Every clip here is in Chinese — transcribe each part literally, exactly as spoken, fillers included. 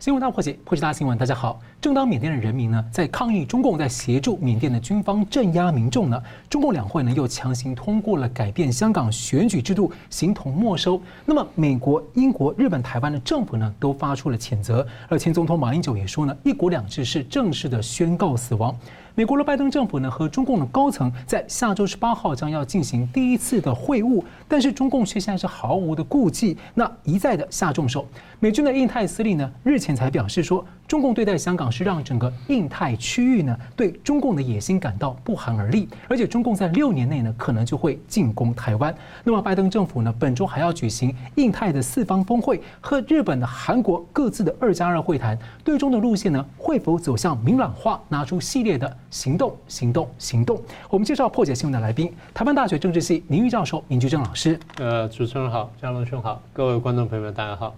新闻大破解，破解大新闻。大家好，正当缅甸的人民呢在抗议中共在协助缅甸的军方镇压民众呢，中共两会呢又强行通过了改变香港选举制度，形同没收。那么美国、英国、日本、台湾的政府呢都发出了谴责，而前总统马英九也说呢，一国两制是正式的宣告死亡。美国的拜登政府呢和中共的高层在下周十八号将要进行第一次的会晤，但是中共却现在是毫无的顾忌，那一再的下重手。美军的印太司令呢日前才表示说，中共对待香港是让整个印太区域呢对中共的野心感到不寒而栗，而且中共在六年内呢可能就会进攻台湾。那么拜登政府呢本周还要举行印太的四方峰会和日本的韩国各自的二加二会谈，对中的路线呢会否走向明朗化，拿出系列的行动、行动、行动。我们介绍破解新闻的来宾，台湾大学政治系名誉教授林居正老师。呃，主持人好，嘉龙兄好，各位观众朋友们大家好。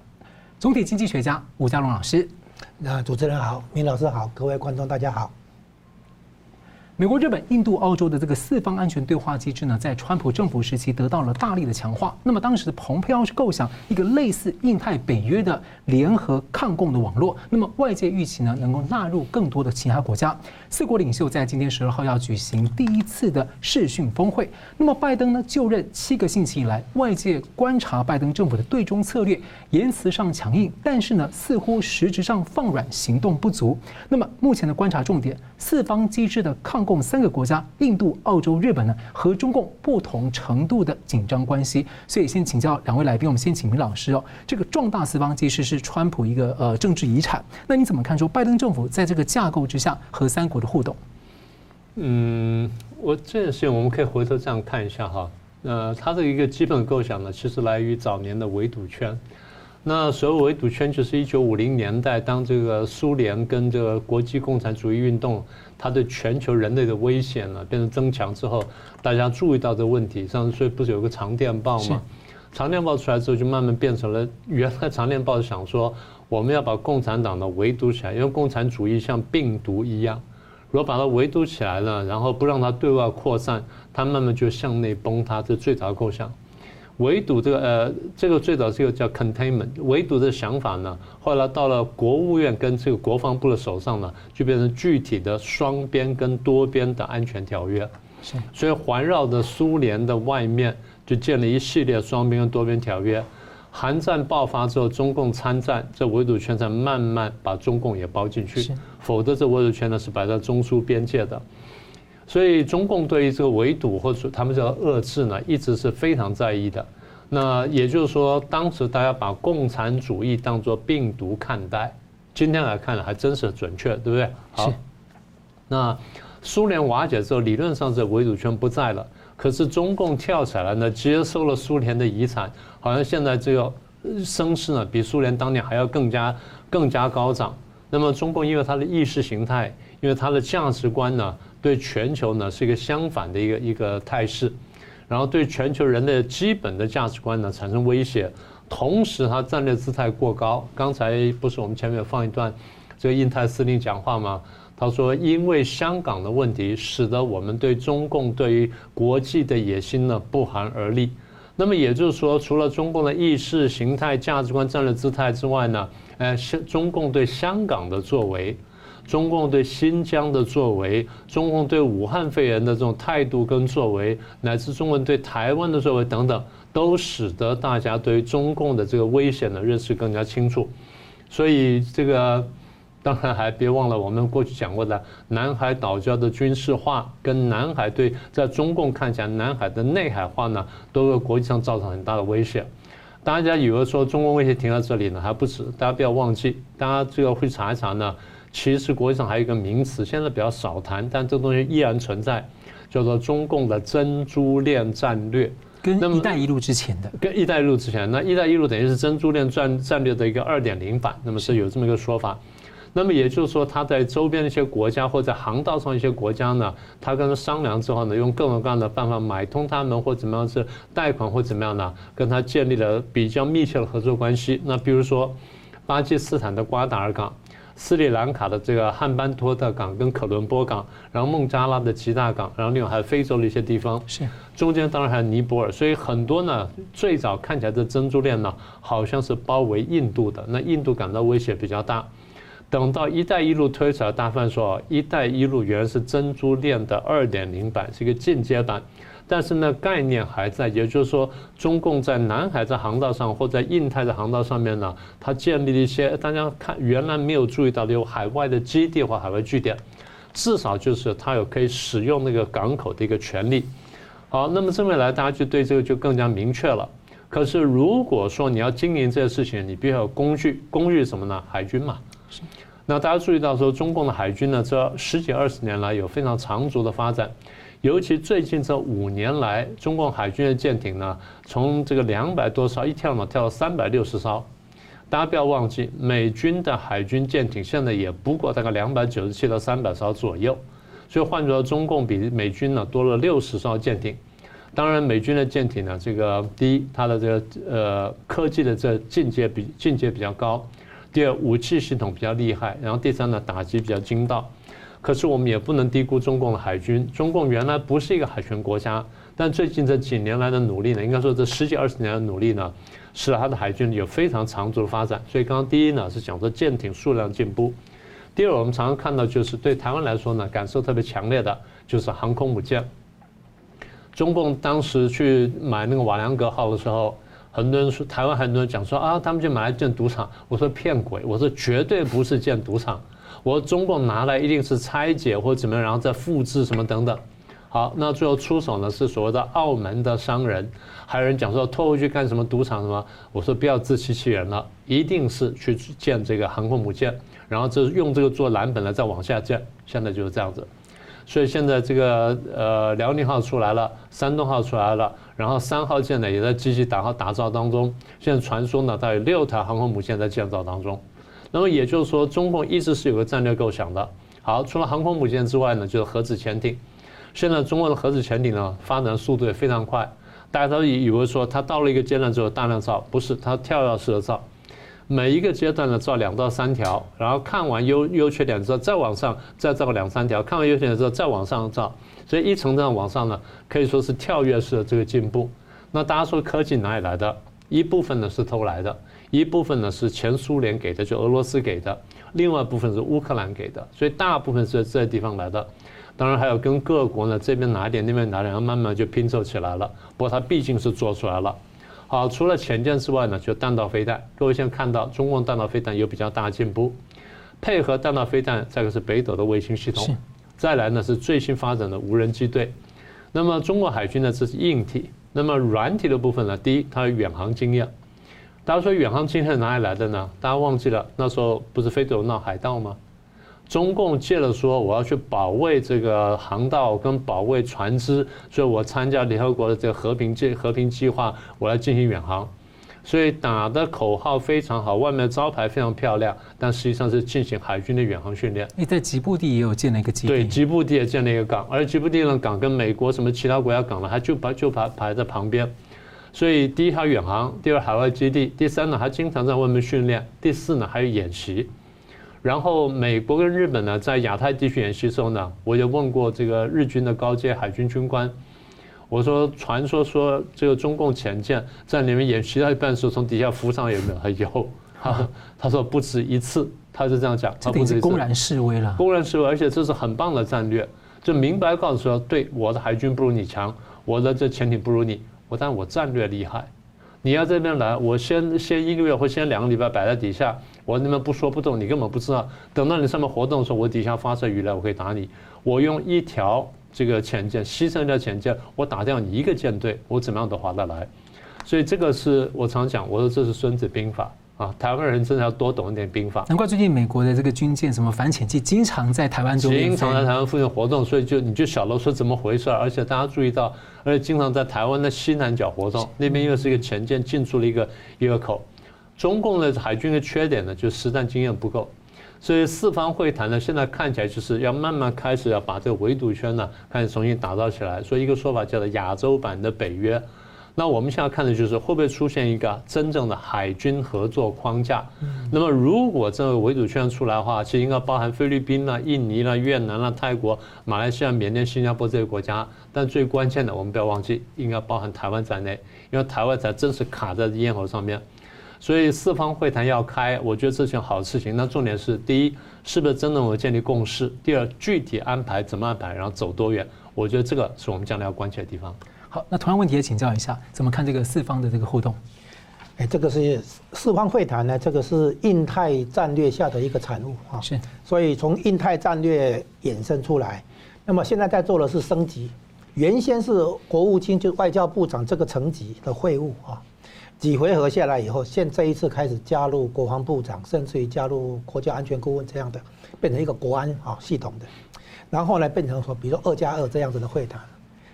总体经济学家吴嘉龙老师。那主持人好，林老师好，各位观众大家好。美国、日本、印度、澳洲的这个四方安全对话机制呢，在川普政府时期得到了大力的强化。那么当时的蓬佩奥是构想一个类似印太北约的联合抗共的网络。那么外界预期呢，能够纳入更多的其他国家。四国领袖在今天十二号要举行第一次的视讯峰会。那么拜登呢就任七个星期以来，外界观察拜登政府的对中策略，言辞上强硬，但是呢似乎实质上放软，行动不足。那么目前的观察重点，四方机制的抗共。共三个国家，印度、澳洲、日本呢，和中共不同程度的紧张关系。所以先请教两位来宾，我们先请明老师哦。这个壮大四方机制是川普一个呃政治遗产，那你怎么看说拜登政府在这个架构之下和三国的互动？嗯，我这件事情我们可以回头这样看一下哈。呃，它的一个基本构想呢，其实来于早年的围堵圈。那所谓围堵圈，就是一九五零年代当这个苏联跟这个国际共产主义运动，它对全球人类的危险呢、啊、变成增强之后，大家注意到这个问题。上次所以不是有个长电报吗？长电报出来之后，就慢慢变成了原来长电报想说，我们要把共产党呢围堵起来，因为共产主义像病毒一样，如果把它围堵起来了，然后不让它对外扩散，它慢慢就向内崩塌。这最早的构想。围堵这个呃，这个最早是个叫 containment 围堵的想法呢，后来到了国务院跟这个国防部的手上呢，就变成具体的双边跟多边的安全条约。是，所以环绕着苏联的外面就建了一系列双边跟多边条约。韩战爆发之后，中共参战，这围堵圈才慢慢把中共也包进去，否则这围堵圈呢是摆在中苏边界的。所以中共对于这个围堵或者他们叫遏制呢，一直是非常在意的。那也就是说，当时大家把共产主义当作病毒看待，今天来看还真是准确，对不对？好，那苏联瓦解之后，理论上这围堵圈不在了，可是中共跳起来呢，接收了苏联的遗产，好像现在这个声势呢，比苏联当年还要更加更加高涨。那么中共因为它的意识形态，因为它的价值观呢，对全球呢是一个相反的一个一个态势，然后对全球人类基本的价值观呢产生威胁，同时它战略姿态过高。刚才不是我们前面有放一段这个印太司令讲话吗？他说，因为香港的问题，使得我们对中共对于国际的野心呢不寒而栗。那么也就是说，除了中共的意识形态、价值观、战略姿态之外呢，呃，中共对香港的作为，中共对新疆的作为，中共对武汉肺炎的这种态度跟作为，乃至中共对台湾的作为等等，都使得大家对于中共的这个危险的认识更加清楚。所以这个当然还别忘了我们过去讲过的南海岛礁的军事化，跟南海对在中共看起来南海的内海化呢，都对国际上造成很大的威胁。大家以为说中共威胁停在这里呢，还不止。大家不要忘记，大家这个会查一查呢，其实国际上还有一个名词，现在比较少谈，但这东西依然存在，叫做中共的珍珠链战略，跟“一带一路”之前的，跟“一带一路”之前，那“一带一路”等于是珍珠链战战略的一个 二点零 版，那么是有这么一个说法。那么也就是说，它在周边的一些国家或者航道上一些国家呢，它跟他商量之后呢，用各种各样的办法买通他们，或怎么样是贷款或怎么样呢，跟他建立了比较密切的合作关系。那比如说，巴基斯坦的瓜达尔港。斯里兰卡的这个汉班托特港跟可伦坡港，然后孟加拉的吉大港，然后另外还有非洲的一些地方，是中间当然还有尼泊尔，所以很多呢，最早看起来的珍珠链呢，好像是包围印度的，那印度感到威胁比较大。等到一带一路推出来，大范说一带一路原来是珍珠链的 二点零 版，是一个进阶版。但是呢，概念还在，也就是说，中共在南海在航道上，或在印太的航道上面呢，它建立了一些大家看原来没有注意到的有海外的基地或海外据点，至少就是它有可以使用那个港口的一个权利。好，那么这么来，大家就对这个就更加明确了。可是如果说你要经营这些事情，你必须要有工具，工具是什么呢？海军嘛。那大家注意到说，中共的海军呢，这十几二十年来有非常长足的发展。尤其最近这五年来，中共海军的舰艇呢，从这个两百多艘一跳呢跳到三百六十艘。大家不要忘记，美军的海军舰艇现在也不过大概两百九十七到三百艘左右，所以换作中共比美军呢多了六十艘舰艇。当然，美军的舰艇呢，这个第一，它的这个呃科技的这进阶比进阶比较高；第二，武器系统比较厉害；然后第三呢，打击比较精到。可是我们也不能低估中共的海军。中共原来不是一个海权国家，但最近这几年来的努力呢，应该说这十几二十年的努力呢，使它的海军有非常长足的发展。所以刚刚第一呢是讲说舰艇数量进步，第二我们常常看到就是对台湾来说呢感受特别强烈的就是航空母舰。中共当时去买那个瓦良格号的时候，很多人说台湾很多人讲说啊他们就买来建赌场，我说骗鬼，我说绝对不是建赌场。我中共拿来一定是拆解或怎么样，然后再复制什么等等。好，那最后出手呢是所谓的澳门的商人，还有人讲说拖回去干什么赌场什么，我说不要自欺欺人了，一定是去建这个航空母舰，然后这用这个做蓝本来再往下建，现在就是这样子。所以现在这个呃辽宁号出来了，山东号出来了，然后三号舰呢也在积极打好打造当中，现在传说呢大约六台航空母舰在建造当中。那么也就是说，中共一直是有个战略构想的。好，除了航空母舰之外呢，就是核子潜艇。现在中国的核子潜艇呢，发展速度也非常快。大家都以为说它到了一个阶段之后大量造，不是，它跳跃式的造。每一个阶段呢，造两到三条，然后看完优优缺点之后，再往上再造两三条，看完优缺点之后再往上造。所以一层层往上呢，可以说是跳跃式的这个进步。那大家说科技哪里来的？一部分呢是偷来的。一部分呢是前苏联给的，就俄罗斯给的；另外一部分是乌克兰给的，所以大部分是这些地方来的。当然还有跟各国呢这边拿一点，那边拿一点，慢慢就拼凑起来了。不过它毕竟是做出来了。好，除了潜舰之外呢，就弹道飞弹。各位现在看到中共弹道飞弹有比较大的进步，配合弹道飞弹，再一个是北斗的卫星系统，再来呢是最新发展的无人机队。那么中国海军呢，这是硬体。那么软体的部分呢，第一，它有远航经验。大家说远航经验哪里来的呢？大家忘记了，那时候不是非洲闹海盗吗？中共借了说我要去保卫这个航道跟保卫船只，所以我参加联合国的这个和平计和平计划，我来进行远航。所以打的口号非常好，外面的招牌非常漂亮，但实际上是进行海军的远航训练。你在吉布地也有建了一个基地，对，吉布地也建了一个港，而吉布地的港跟美国什么其他国家港呢，它就排就排排在旁边。所以第一它远航，第二海外基地，第三呢还经常在外面训练，第四呢还有演习。然后美国跟日本呢在亚太地区演习时候呢，我也问过这个日军的高阶海军军官，我说传说说这个中共潜舰在里面演习到一半的时候从底下浮上有没有？他有，他他说不止一次，他是这样讲，他不止一次，这等于是公然示威了，公然示威，而且这是很棒的战略，就明白告诉说，对，我的海军不如你强，我的这潜艇不如你。但我战略厉害，你要这边来，我先先一个月或先两个礼拜摆在底下，我那边不说不动，你根本不知道。等到你上面活动的时候，我底下发射鱼来，我可以打你。我用一条这个潜舰牺牲掉潜舰，我打掉你一个舰队，我怎么样都划得来。所以这个是我常讲，我说这是《孙子兵法》啊，台湾人真的要多懂一点兵法。难怪最近美国的这个军舰什么反潜机经常在台湾周边，经常在台湾附近活动，所以就你就晓得说怎么回事。而且大家注意到。而且经常在台湾的西南角活动，那边又是一个潜舰进出了一个一个口。中共的海军的缺点呢，就是实战经验不够，所以四方会谈呢，现在看起来就是要慢慢开始要把这个围堵圈呢开始重新打造起来。所以一个说法叫做亚洲版的北约，那我们现在看的就是会不会出现一个真正的海军合作框架。那么如果真的围堵圈出来的话，其实应该包含菲律宾啦、印尼啦、越南啦、泰国、马来西亚、缅甸、新加坡这些国家。但最关键的，我们不要忘记，应该包含台湾在内，因为台湾才真是卡在咽喉上面。所以四方会谈要开，我觉得这是件好事情。那重点是，第一，是不是真的能够建立共识？第二，具体安排怎么安排，然后走多远？我觉得这个是我们将来要关切的地方。好，那同样问题也请教一下，怎么看这个四方的这个互动？哎，这个是四方会谈呢，这个是印太战略下的一个产物啊。是。所以从印太战略衍生出来，那么现在在做的是升级。原先是国务卿就外交部长这个层级的会晤啊。几回合下来以后，现这一次开始加入国防部长，甚至于加入国家安全顾问这样的，变成一个国安啊系统的，然后呢变成说，比如二加二这样子的会谈，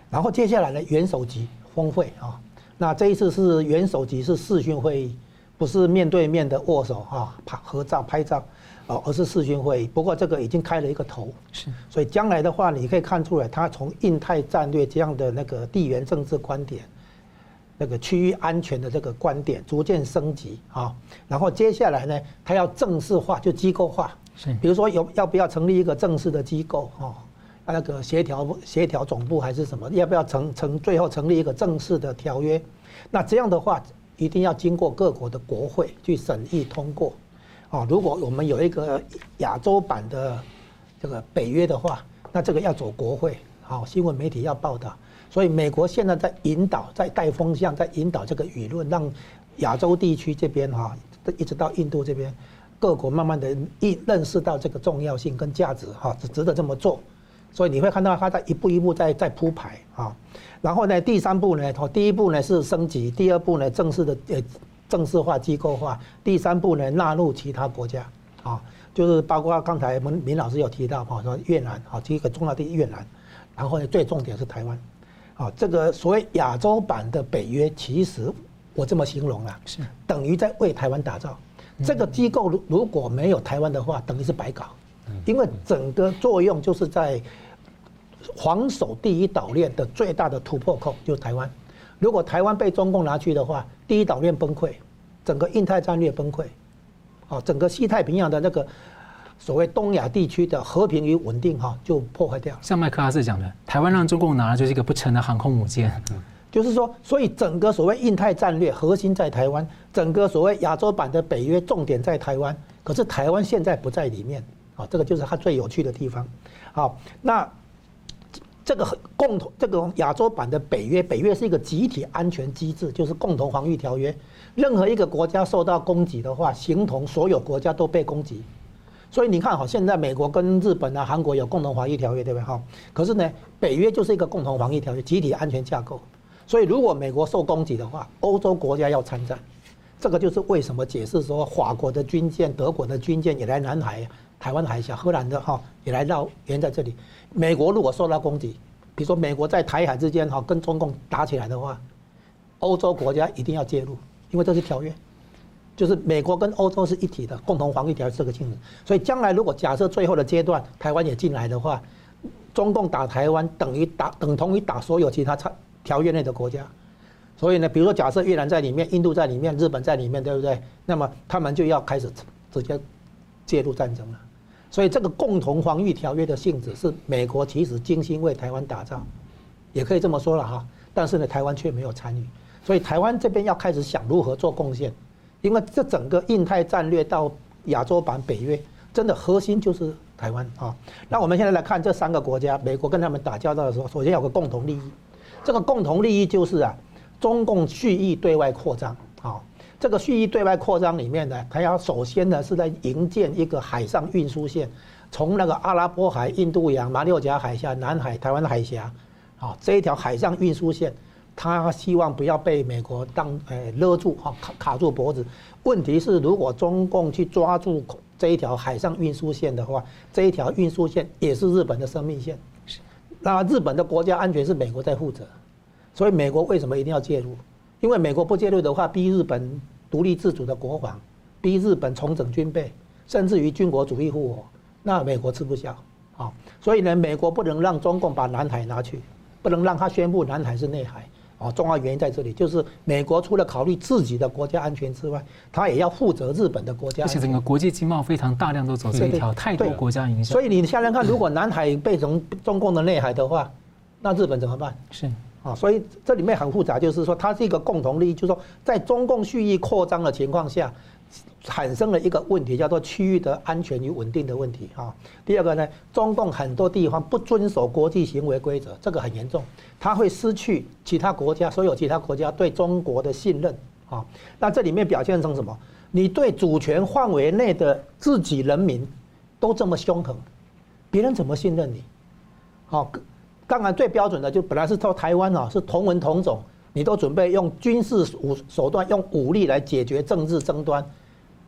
然后接下来呢元首级峰会啊，那这一次是元首级是视讯会议，不是面对面的握手啊拍合照拍照，哦，而是视讯会议。不过这个已经开了一个头，是，所以将来的话，你可以看出来，它从印太战略这样的那个地缘政治观点。那个区域安全的这个观点逐渐升级啊，然后接下来呢，它要正式化，就机构化。是，比如说有要不要成立一个正式的机构啊？那个协调协调总部还是什么？要不要成成最后成立一个正式的条约？那这样的话，一定要经过各国的国会去审议通过啊。如果我们有一个亚洲版的这个北约的话，那这个要走国会啊，新闻媒体要报道。所以美国现在在引导，在带风向，在引导这个舆论，让亚洲地区这边哈，一直到印度这边，各国慢慢的认识到这个重要性跟价值哈，值得这么做。所以你会看到他在一步一步在在铺排啊。然后呢，第三步呢，第一步呢是升级，第二步呢正式的呃正式化、机构化，第三步呢纳入其他国家啊，就是包括刚才明明老师有提到哈，说越南啊，第一个重要的越南，然后呢最重点是台湾。啊，这个所谓亚洲版的北约，其实我这么形容啦，是等于在为台湾打造。这个机构如如果没有台湾的话，等于是白搞，因为整个作用就是在防守第一岛链的最大的突破口就是台湾。如果台湾被中共拿去的话，第一岛链崩溃，整个印太战略崩溃，啊，整个西太平洋的那个。所谓东亚地区的和平与稳定，哈，就破坏掉了。像麦克阿瑟讲的，台湾让中共拿就是一个不成的航空母舰。嗯，就是说，所以整个所谓印太战略核心在台湾，整个所谓亚洲版的北约重点在台湾。可是台湾现在不在里面，啊，这个就是它最有趣的地方。好，那这个共同这个亚洲版的北约，北约是一个集体安全机制，就是共同防御条约。任何一个国家受到攻击的话，形同所有国家都被攻击。所以你看，好，现在美国跟日本啊、韩国有共同防御条约，对不对？哈，可是呢，北约就是一个共同防御条约，集体安全架构。所以，如果美国受攻击的话，欧洲国家要参战，这个就是为什么解释说，法国的军舰、德国的军舰也来南海、台湾海峡、荷兰的哈也来绕沿在这里。美国如果受到攻击，比如说美国在台海之间哈跟中共打起来的话，欧洲国家一定要介入，因为这是条约。就是美国跟欧洲是一体的，共同防御条约这个性质，所以将来如果假设最后的阶段台湾也进来的话，中共打台湾等于打等同于打所有其他条约内的国家，所以呢，比如说假设越南在里面、印度在里面、日本在里面，对不对？那么他们就要开始直接介入战争了。所以这个共同防御条约的性质是美国其实精心为台湾打造，也可以这么说了哈。但是呢，台湾却没有参与，所以台湾这边要开始想如何做贡献。因为这整个印太战略到亚洲版北约，真的核心就是台湾啊。那我们现在来看这三个国家，美国跟他们打交道的时候，首先有个共同利益，这个共同利益就是啊，中共蓄意对外扩张啊。这个蓄意对外扩张里面呢，它要首先呢是在营建一个海上运输线，从那个阿拉伯海、印度洋、马六甲海峡、南海、台湾海峡，啊这一条海上运输线。他希望不要被美国当呃勒住啊，卡卡住脖子。问题是，如果中共去抓住这一条海上运输线的话，这一条运输线也是日本的生命线。那日本的国家安全是美国在负责，所以美国为什么一定要介入？因为美国不介入的话，逼日本独立自主的国防，逼日本重整军备，甚至于军国主义复活，那美国吃不消啊。所以呢，美国不能让中共把南海拿去，不能让他宣布南海是内海。啊，重要原因在这里，就是美国除了考虑自己的国家安全之外，它也要负责日本的国家安全。而且整个国际经贸非常大量都走这一条，太多国家影响。所以你想想看，如果南海被从中共的内海的话，那日本怎么办？是啊，所以这里面很复杂，就是说它是一个共同利益，就是说在中共蓄意扩张的情况下，产生了一个问题，叫做区域的安全与稳定的问题啊。第二个呢，中共很多地方不遵守国际行为规则，这个很严重，它会失去其他国家所有其他国家对中国的信任啊。那这里面表现成什么？你对主权范围内的自己人民都这么凶狠，别人怎么信任你？好，当然最标准的就本来是到台湾啊，是同文同种，你都准备用军事武手段、用武力来解决政治争端。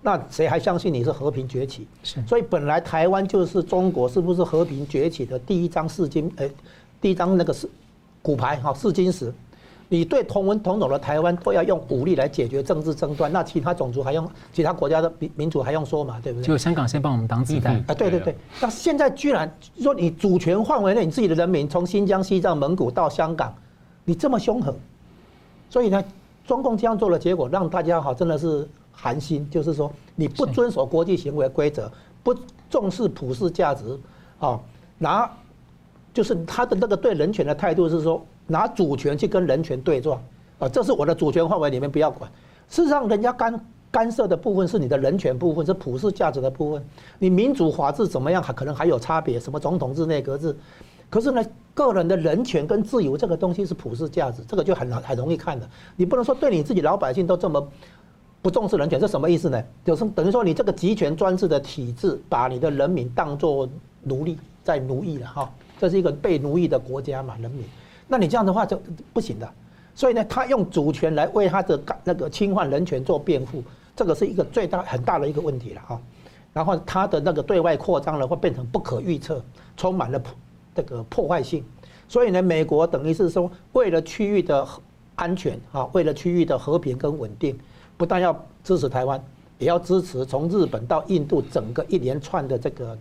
那谁还相信你是和平崛起？是，所以本来台湾就是中国是不是和平崛起的第一张试金，呃，第一张那个是骨牌哈，试金石。你对同文同种的台湾都要用武力来解决政治争端，那其他种族还用其他国家的民民族还用说嘛，对不对？就香港先帮我们挡子弹啊，对对对。那现在居然说你主权范围内你自己的人民从新疆、西藏、蒙古到香港，你这么凶狠，所以呢，中共这样做的结果让大家哈真的是。寒心，就是说你不遵守国际行为规则，不重视普世价值，啊，拿就是他的那个对人权的态度是说拿主权去跟人权对撞，啊，这是我的主权范围，你们不要管。事实上，人家干干涉的部分是你的人权部分，是普世价值的部分。你民主法治怎么样，可能还有差别，什么总统制、内阁制，可是呢，个人的人权跟自由这个东西是普世价值，这个就很很容易看的。你不能说对你自己老百姓都这么。不重视人权是什么意思呢？就是等于说你这个集权专制的体制，把你的人民当作奴隶在奴役了哈，这是一个被奴役的国家嘛，人民。那你这样的话就不行的，所以呢，他用主权来为他的那个侵犯人权做辩护，这个是一个最大很大的一个问题了哈。然后他的那个对外扩张呢，会变成不可预测，充满了这个破坏性。所以呢，美国等于是说，为了区域的安全啊，为了区域的和平跟稳定。不但要支持台湾，也要支持从日本到印度整个一连串的这个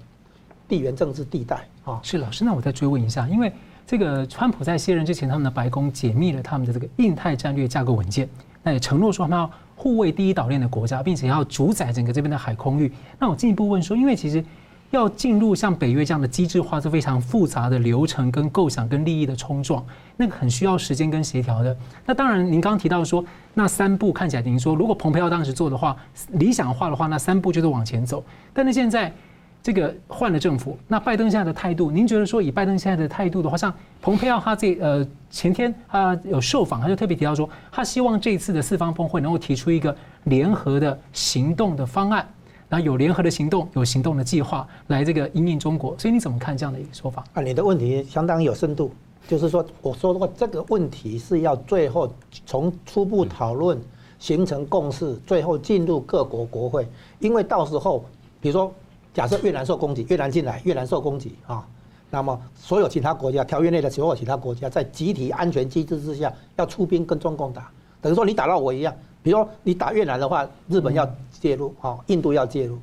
地缘政治地带啊。是老师，那我再追问一下，因为这个川普在卸任之前，他们的白宫解密了他们的这个印太战略架构文件，那也承诺说他们要护卫第一岛链的国家，并且要主宰整个这边的海空域。那我进一步问说，因为其实要进入像北约这样的机制化是非常复杂的流程，跟构想跟利益的冲撞，那个很需要时间跟协调的。那当然，您刚刚提到说。那三步看起来，您说如果蓬佩奥当时做的话，理想化的话，那三步就是往前走。但是现在这个换了政府，那拜登现在的态度，您觉得说以拜登现在的态度的话，像蓬佩奥他这呃前天他有受访，他就特别提到说，他希望这一次的四方峰会能够提出一个联合的行动的方案，然后有联合的行动，有行动的计划来这个因应中国。所以你怎么看这样的一个说法？啊，你的问题相当有深度。就是说，我说过这个问题是要最后从初步讨论形成共识，最后进入各国国会。因为到时候，比如说，假设越南受攻击，越南进来，越南受攻击啊，那么所有其他国家，条约内的所有其他国家，在集体安全机制之下，要出兵跟中共打，等于说你打到我一样。比如说你打越南的话，日本要介入啊，印度要介入，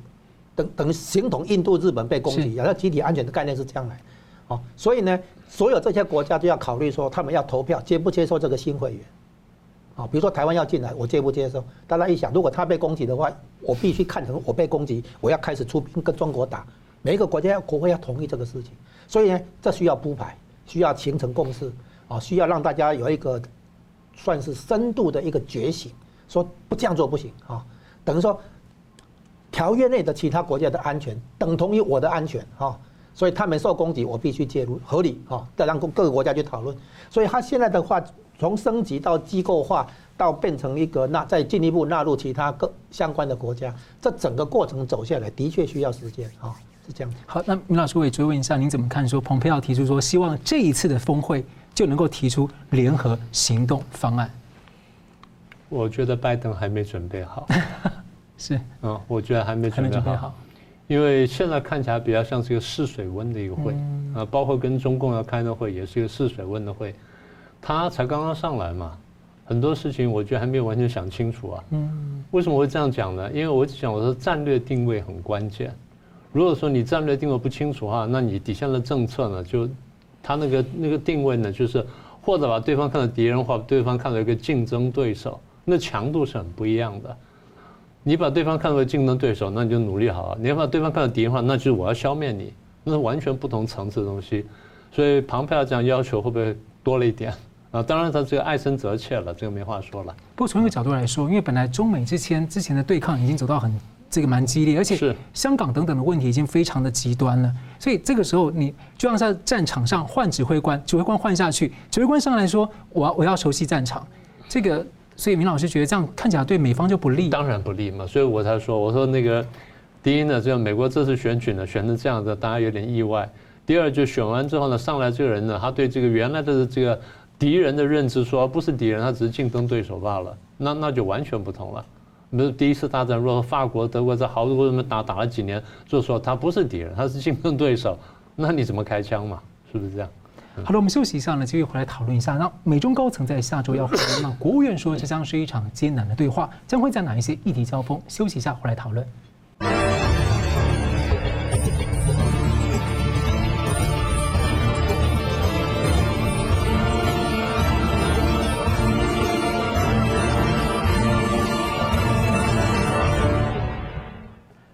等等于形同印度、日本被攻击，然后集体安全的概念是这样来。哦，所以呢，所有这些国家就要考虑说，他们要投票接不接受这个新会员，啊，比如说台湾要进来，我接不接受？大家一想，如果他被攻击的话，我必须看成我被攻击，我要开始出兵跟中国打。每一个国家国会要同意这个事情，所以呢，这需要铺排，需要形成共识，啊，需要让大家有一个算是深度的一个觉醒，说不这样做不行啊，等于说条约内的其他国家的安全等同于我的安全啊。所以他们受攻击，我必须介入，合理啊！再让各个国家去讨论。所以他现在的话，从升级到机构化，到变成一个纳，再进一步纳入其他各相关的国家，这整个过程走下来，的确需要时间啊，是这样。好，那明老师我也追问一下，您怎么看？说蓬佩奥提出说，希望这一次的峰会就能够提出联合行动方案。我觉得拜登还没准备好。是。嗯，我觉得还没准备好。因为现在看起来比较像是一个试水温的一个会，啊，包括跟中共要开的会也是一个试水温的会，他才刚刚上来嘛，很多事情我觉得还没有完全想清楚啊。嗯，为什么我会这样讲呢？因为我讲我说战略定位很关键，如果说你战略定位不清楚的话，那你底下的政策呢，就他那个那个定位呢，就是或者把对方看作敌人，或把对方看作一个竞争对手，那强度是很不一样的。你把对方看作竞争对手，那你就努力好了；你要把对方看作敌人的话，那就是我要消灭你，那是完全不同层次的东西。所以庞培尔这样要求会不会多了一点？啊，当然他这个爱深责切了，这个没话说了。不过从一个角度来说，因为本来中美之间之前的对抗已经走到很这个蛮激烈，而且香港等等的问题已经非常的极端了，所以这个时候你就让在战场上换指挥官，指挥官换下去，指挥官上来说我我要熟悉战场，这个。所以明老师觉得这样看起来对美方就不利，当然不利嘛。所以我才说，我说那个第一呢，就美国这次选举呢选成这样的，大家有点意外。第二，就选完之后呢，上来这个人呢，他对这个原来的这个敌人的认知说不是敌人，他只是竞争对手罢了，那那就完全不同了。比如第一次大战，如果法国、德国在壕沟里面打打了几年，就说他不是敌人，他是竞争对手，那你怎么开枪嘛？是不是这样？好了，我们休息一下呢，继续回来讨论一下。那美中高层在下周要会面，那国务院说这将是一场艰难的对话，将会在哪一些议题交锋？休息一下，回来讨论。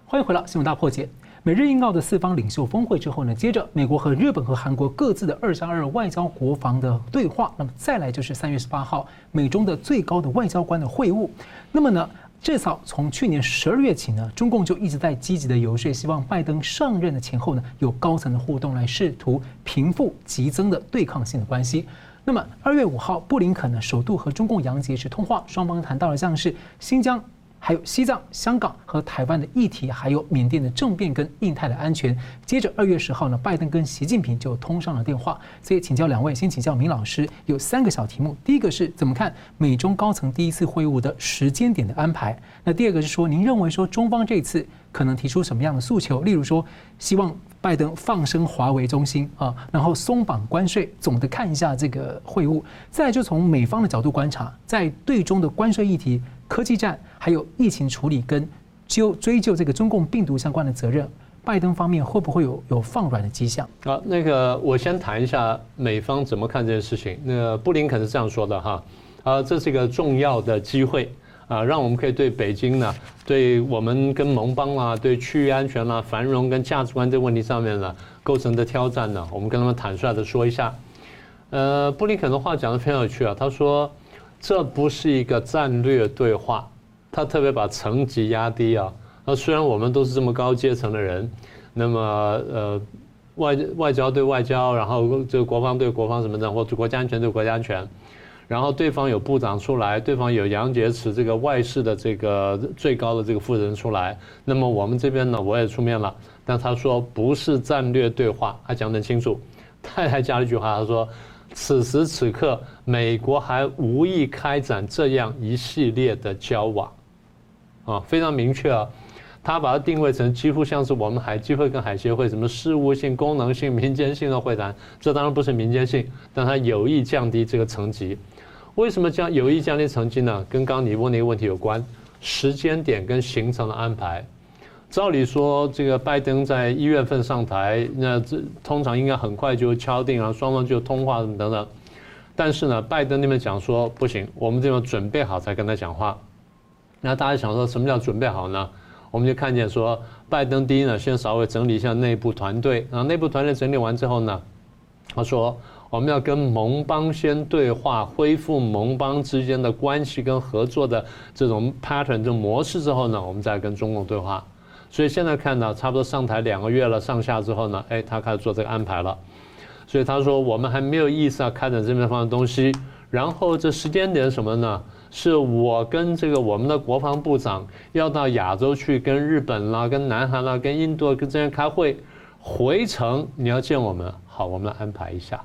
欢迎回来，新闻大破解。美日印澳的四方领袖峰会之后呢，接着美国和日本和韩国各自的二加二外交国防的对话，那么再来就是三月十八号美中的最高的外交官的会晤。那么呢，至少从去年十二月起呢，中共就一直在积极的游说，希望拜登上任的前后呢，有高层的互动来试图平复急增的对抗性的关系。那么二月五号，布林肯呢首度和中共杨洁篪通话，双方谈到了像是新疆。还有西藏、香港和台湾的议题，还有缅甸的政变跟印太的安全。接着二月十号呢，拜登跟习近平就通上了电话。所以请教两位，先请教明老师，有三个小题目。第一个是怎么看美中高层第一次会晤的时间点的安排？那第二个是说，您认为说中方这次可能提出什么样的诉求？例如说，希望拜登放生华为中心啊，然后松绑关税。总的看一下这个会晤，再来就从美方的角度观察，在对中的关税议题。科技战，还有疫情处理跟追究这个中共病毒相关的责任，拜登方面会不会有有放软的迹象？啊，那个我先谈一下美方怎么看这件事情。那个布林肯是这样说的哈，啊，这是一个重要的机会啊，让我们可以对北京呢，对我们跟盟邦啦、啊，对区域安全啦、啊、繁荣跟价值观这问题上面呢构成的挑战呢，我们跟他们坦率的说一下。呃，布林肯的话讲得非常有趣啊，他说。这不是一个战略对话，他特别把层级压低啊。那虽然我们都是这么高阶层的人，那么呃外外交对外交，然后这个国防对国防什么的，或者国家安全对国家安全，然后对方有部长出来，对方有杨洁篪这个外事的这个最高的这个负责人出来，那么我们这边呢，我也出面了，但他说不是战略对话，他讲得很清楚。他还加了一句话，他说。此时此刻，美国还无意开展这样一系列的交往，啊，非常明确啊，他把它定位成几乎像是我们海基会跟海协会什么事务性、功能性、民间性的会谈，这当然不是民间性，但他有意降低这个层级。为什么这样有意降低层级呢？跟刚刚你问的一个问题有关，时间点跟行程的安排。照理说，这个拜登在一月份上台，那这通常应该很快就敲定了，双方就通话等等。但是呢，拜登那边讲说不行，我们这边准备好才跟他讲话。那大家想说什么叫准备好呢？我们就看见说，拜登第一呢，先稍微整理一下内部团队，然后内部团队整理完之后呢，他说我们要跟盟邦先对话，恢复盟邦之间的关系跟合作的这种 pattern 这种模式之后呢，我们再跟中共对话。所以现在看呢，差不多上台两个月了，上下之后呢，哎，他开始做这个安排了。所以他说，我们还没有意思要开展这边方面的东西。然后这时间点什么呢？是我跟这个我们的国防部长要到亚洲去，跟日本啦、跟南韩啦、跟印度跟这边开会，回程你要见我们，好，我们来安排一下。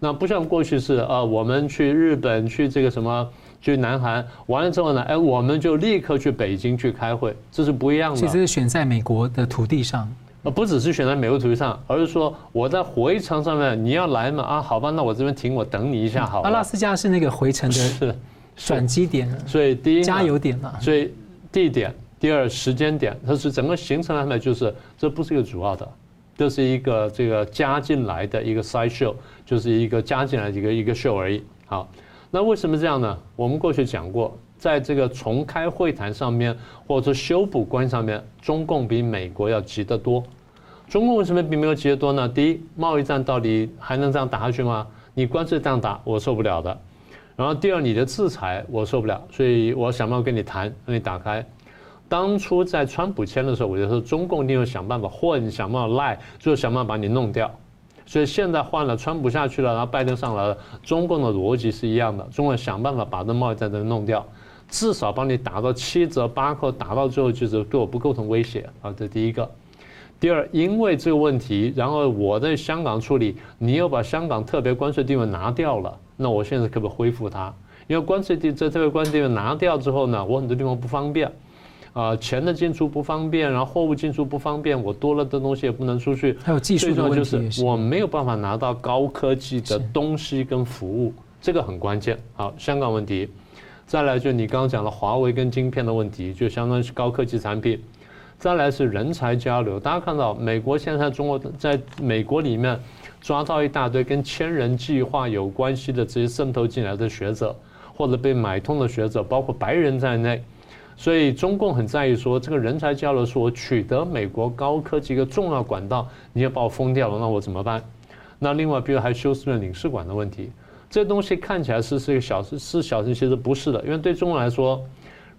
那不像过去是啊、呃，我们去日本去这个什么。去南韩完了之后呢，哎，我们就立刻去北京去开会，这是不一样的。其实选在美国的土地上，呃，不只是选在美国土地上，而是说我在回程上面你要来嘛啊，好吧，那我这边停，我等你一下好了。阿拉斯加是那个回程的转机点，所以第一加油点嘛，所以地点，第二时间点，它是整个行程安排就是这不是一个主要的，这是一个这个加进来的一个 side show， 就是一个加进来的一个一个 show 而已。好，那为什么这样呢？我们过去讲过，在这个重开会谈上面，或者是修补关系上面，中共比美国要急得多。中共为什么比美国急得多呢？第一，贸易战到底还能这样打下去吗？你关税这样打，我受不了的。然后第二，你的制裁我受不了，所以我想办法跟你谈，让你打开。当初在川普签的时候，我就说中共一定会想办法混，想办法赖，最后想办法把你弄掉。所以现在换了川普下去了，然后拜登上来了，中共的逻辑是一样的，中共想办法把这贸易战争弄掉，至少帮你打到七折八扣，打到最后就是对我不构成威胁啊，这第一个。第二，因为这个问题，然后我在香港处理，你又把香港特别关税地位拿掉了。那我现在可不可以恢复它？因为关税地这特别关税地位拿掉之后呢，我很多地方不方便，啊、呃，钱的进出不方便，然后货物进出不方便，我多了的东西也不能出去。还有技术的问题，最重要就是我没有办法拿到高科技的东西跟服务，这个很关键。好，香港问题，再来就你刚刚讲的华为跟晶片的问题，就相当于是高科技产品。再来是人才交流，大家看到美国现在中国在美国里面抓到一大堆跟千人计划有关系的这些渗透进来的学者，或者被买通的学者，包括白人在内，所以中共很在意说这个人才交流是我取得美国高科技一个重要管道，你要把我封掉了，那我怎么办？那另外比如还修饰了领事馆的问题，这东西看起来是是一个小事，是小事，其实不是的，因为对中国来说。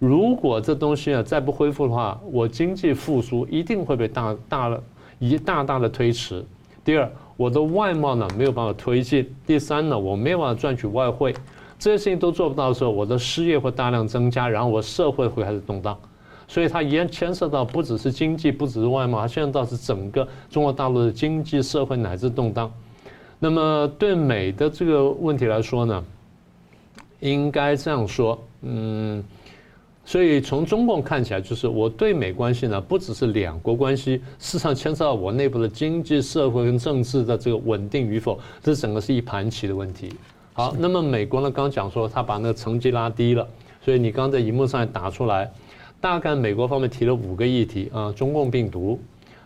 如果这东西啊再不恢复的话，我经济复苏一定会被大大一大大的推迟。第二，我的外贸呢没有办法推进。第三呢，我没有办法赚取外汇，这些事情都做不到的时候，我的失业会大量增加，然后我社会会开始动荡。所以它也牵涉到不只是经济，不只是外贸，它牵涉到是整个中国大陆的经济、社会乃至动荡。那么对美的这个问题来说呢，应该这样说，嗯。所以从中共看起来，就是我对美关系呢，不只是两国关系，事实上牵涉到我内部的经济、社会跟政治的这个稳定与否，这整个是一盘棋的问题。好，那么美国呢，刚讲说他把那个成绩拉低了，所以你刚在荧幕上打出来，大概美国方面提了五个议题啊、呃，中共病毒，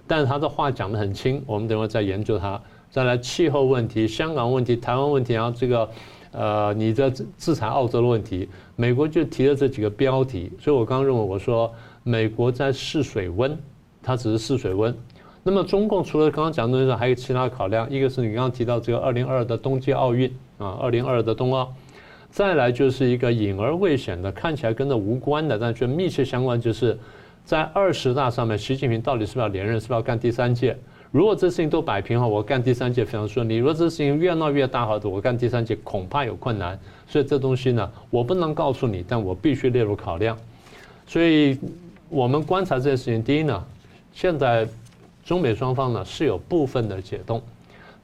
但是他的话讲得很轻，我们等会再研究它。再来气候问题、香港问题、台湾问题，然后这个。呃，你的制裁澳洲的问题，美国就提了这几个标题，所以我刚刚认为我说美国在试水温，它只是试水温。那么中共除了刚刚讲的东西，还有其他考量，一个是你刚刚提到这个二零二二的冬季奥运啊，二零二二的冬奥，再来就是一个隐而未显的，看起来跟这无关的，但却密切相关，就是在二十大上面，习近平到底是不是要连任，是不是要干第三届？如果这事情都摆平好，我干第三届非常顺利；如果这事情越闹越大好的，我干第三届恐怕有困难。所以这东西呢，我不能告诉你，但我必须列入考量。所以我们观察这件事情，第一呢，现在中美双方呢是有部分的解冻，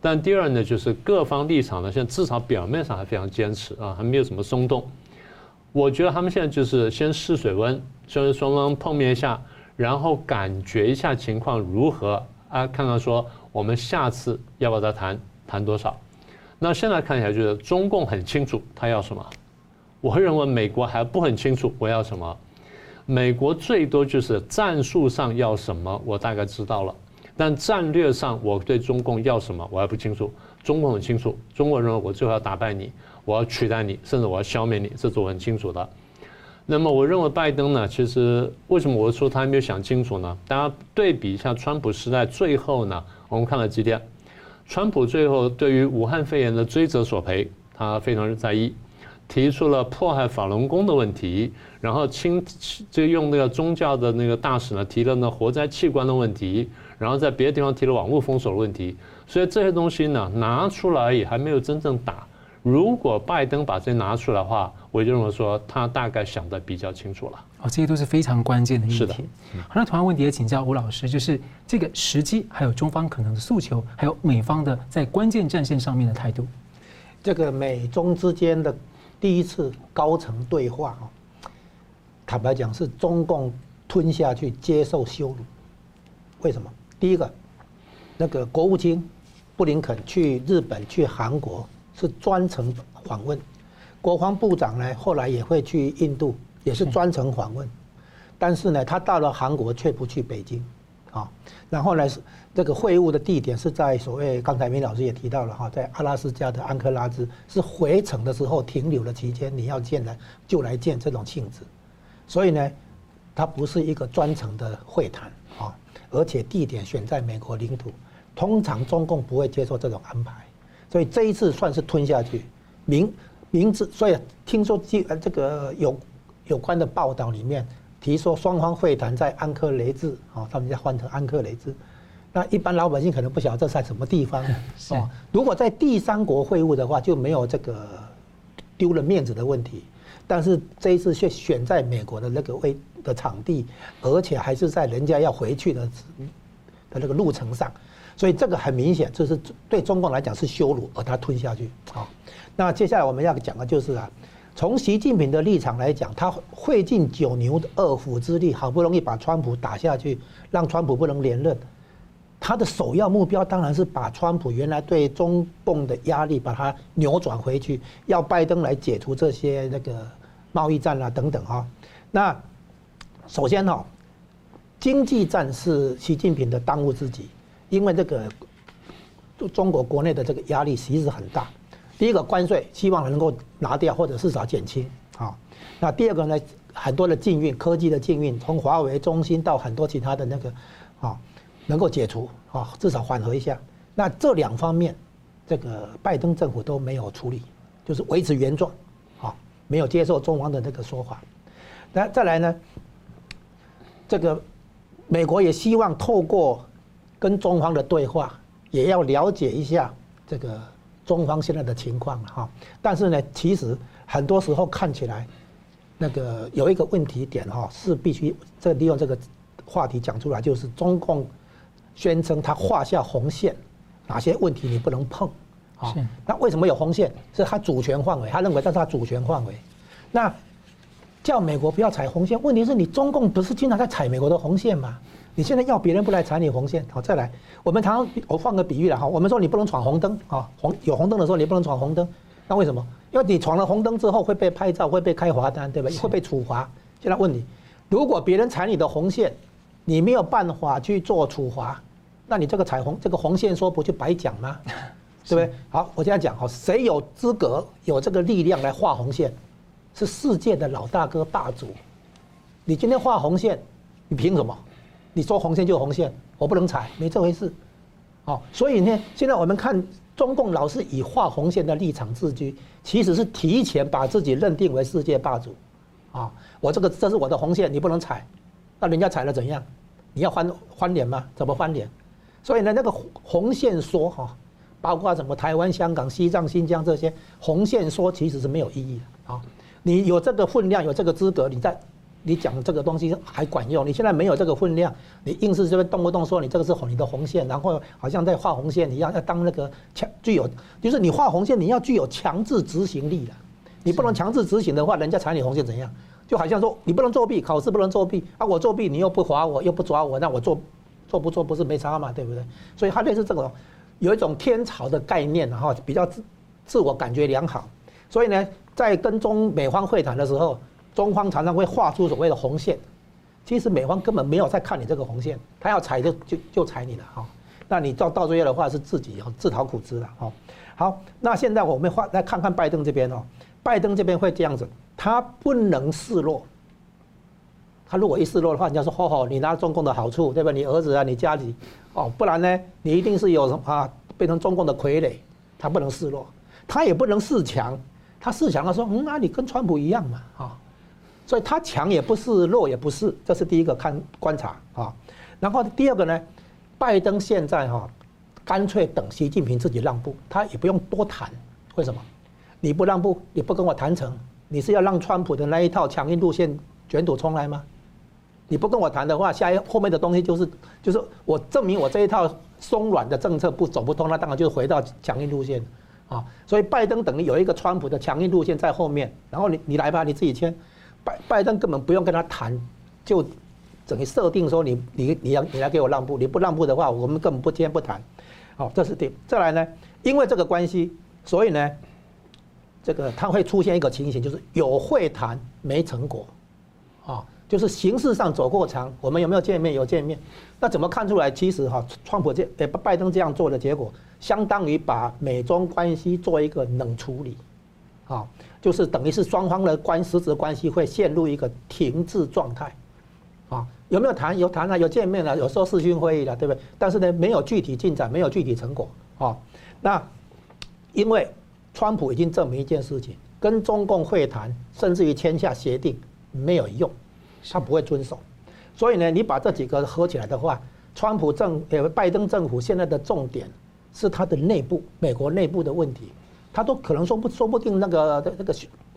但第二呢，就是各方立场呢，现在至少表面上还非常坚持啊，还没有什么松动。我觉得他们现在就是先试水温，就是双方碰面一下，然后感觉一下情况如何。啊，看看说我们下次要不要再谈，谈多少？那现在看起来就是中共很清楚他要什么，我认为美国还不很清楚我要什么。美国最多就是战术上要什么，我大概知道了，但战略上我对中共要什么我还不清楚。中共很清楚，中国认为我最后要打败你，我要取代你，甚至我要消灭你，这是我很清楚的。那么我认为拜登呢，其实为什么我说他还没有想清楚呢？大家对比一下川普时代最后呢，我们看了几点。川普最后对于武汉肺炎的追责索赔，他非常在意，提出了迫害法轮功的问题，然后清就用那个宗教的那个大使呢提了呢活摘器官的问题，然后在别的地方提了网络封锁的问题。所以这些东西呢拿出来也还没有真正打。如果拜登把这拿出来的话，我就认为说他大概想得比较清楚了。哦，这些都是非常关键的议题。是的。嗯、好，那同样问题也请教吴老师，就是这个时机，还有中方可能的诉求，还有美方的在关键战线上面的态度。这个美中之间的第一次高层对话，坦白讲是中共吞下去接受羞辱。为什么？第一个，那个国务卿布林肯去日本、去韩国。是专程访问，国防部长呢后来也会去印度，也是专程访问，但是呢他到了韩国却不去北京，啊，然后呢，这个会晤的地点是在所谓刚才明老师也提到了哈，在阿拉斯加的安克拉兹，是回程的时候停留的期间，你要见人就来见这种性质，所以呢，它不是一个专程的会谈啊，而且地点选在美国领土，通常中共不会接受这种安排，所以这一次算是吞下去，明明知，所以听说这个有有关的报道里面。提说双方会谈在安克雷治，哦，他们叫换成安克雷治，那一般老百姓可能不晓得这在什么地方哦。如果在第三国会晤的话，就没有这个丢了面子的问题。但是这一次却选在美国的那个位的场地，而且还是在人家要回去的的那个路程上，所以这个很明显就是对中共来讲是羞辱，而他吞下去。好，那接下来我们要讲的就是啊。从习近平的立场来讲，他费尽九牛二虎之力，好不容易把川普打下去，让川普不能连任。他的首要目标当然是把川普原来对中共的压力把它扭转回去，要拜登来解除这些那个贸易战啊等等哈。那首先哈，经济战是习近平的当务之急，因为这个中国国内的这个压力其实很大。第一个关税希望能够拿掉或者至少减轻啊，那第二个呢，很多的禁运，科技的禁运，从华为、中兴到很多其他的那个啊，能够解除啊，至少缓和一下。那这两方面，这个拜登政府都没有处理，就是维持原状啊，没有接受中方的那个说法。那再来呢，这个美国也希望透过跟中方的对话，也要了解一下这个。中方现在的情况哈，但是呢，其实很多时候看起来，那个有一个问题点哈，是必须这利用这个话题讲出来，就是中共宣称他画下红线，哪些问题你不能碰啊？那为什么有红线？是他主权范围，他认为这是他主权范围。那叫美国不要踩红线，问题是你中共不是经常在踩美国的红线吗？你现在要别人不来踩你红线，好再来。我们常常我换个比喻了哈，我们说你不能闯红灯啊，红有红灯的时候你不能闯红灯，那为什么？因为你闯了红灯之后会被拍照，会被开罚单，对吧？会被处罚。现在问你，如果别人踩你的红线，你没有办法去做处罚，那你这个踩红这个红线说不就白讲吗？对不对？好，我现在讲好，谁有资格有这个力量来画红线？是世界的老大哥霸主。你今天画红线，你凭什么？你说红线就红线，我不能踩，没这回事，哦，所以呢，现在我们看中共老是以画红线的立场自居，其实是提前把自己认定为世界霸主，啊、哦，我这个这是我的红线，你不能踩，那人家踩了怎样？你要翻翻脸吗？怎么翻脸？所以呢，那个红线说哈、哦，包括什么台湾、香港、西藏、新疆这些红线说，其实是没有意义的啊、哦，你有这个分量，有这个资格，你在。你讲这个东西还管用？你现在没有这个分量，你硬是这边动不动说你这个是你的红线，然后好像在画红线，你要要当那个强具有，就是你画红线你要具有强制执行力了。你不能强制执行的话，人家踩你红线怎样？就好像说你不能作弊，考试不能作弊啊，我作弊你又不罚我，又不抓我，那我做做不做不是没差嘛，对不对？所以他类似这种有一种天朝的概念，然后比较自自我感觉良好，所以呢，在跟中美方会谈的时候。中方常常会画出所谓的红线，其实美方根本没有在看你这个红线，他要踩就就就踩你了哈、哦。那你到到最后的话是自己自讨苦吃了哈、哦。好，那现在我们画来看看拜登这边哦，拜登这边会这样子，他不能示弱。他如果一示弱的话，人家说吼吼、哦，你拿中共的好处对吧？你儿子啊，你家里哦，不然呢，你一定是有什么啊，变成中共的傀儡。他不能示弱，他也不能示强。他示强，他说嗯啊，你跟川普一样嘛啊。哦所以他强也不是，弱也不是，这是第一个看观察啊。然后第二个呢，拜登现在哈、啊，干脆等习近平自己让步，他也不用多谈。为什么？你不让步，你不跟我谈成，你是要让川普的那一套强硬路线卷土重来吗？你不跟我谈的话，下一后面的东西就是就是我证明我这一套松软的政策不走不通，那当然就回到强硬路线啊。所以拜登等于有一个川普的强硬路线在后面，然后你你来吧，你自己签。拜拜登根本不用跟他谈，就整个设定说你你你要你来给我让步，你不让步的话，我们根本不签不谈。好，这是第。再来呢，因为这个关系，所以呢，这个它会出现一个情形，就是有会谈没成果，啊、哦，就是形式上走过场。我们有没有见面？有见面。那怎么看出来？其实哈、啊，川普这呃拜登这样做的结果，相当于把美中关系做一个冷处理，啊，就是等于是双方的关实质关系会陷入一个停滞状态，啊，有没有谈？有谈了、啊，有见面了、啊，有说视讯会议了、啊，对不对？但是呢，没有具体进展，没有具体成果，啊，那因为川普已经证明一件事情。跟中共会谈，甚至于签下协定没有用，他不会遵守。所以呢，你把这几个合起来的话，川普政呃拜登政府现在的重点是他的内部，美国内部的问题，他都可能说不说不定那个那个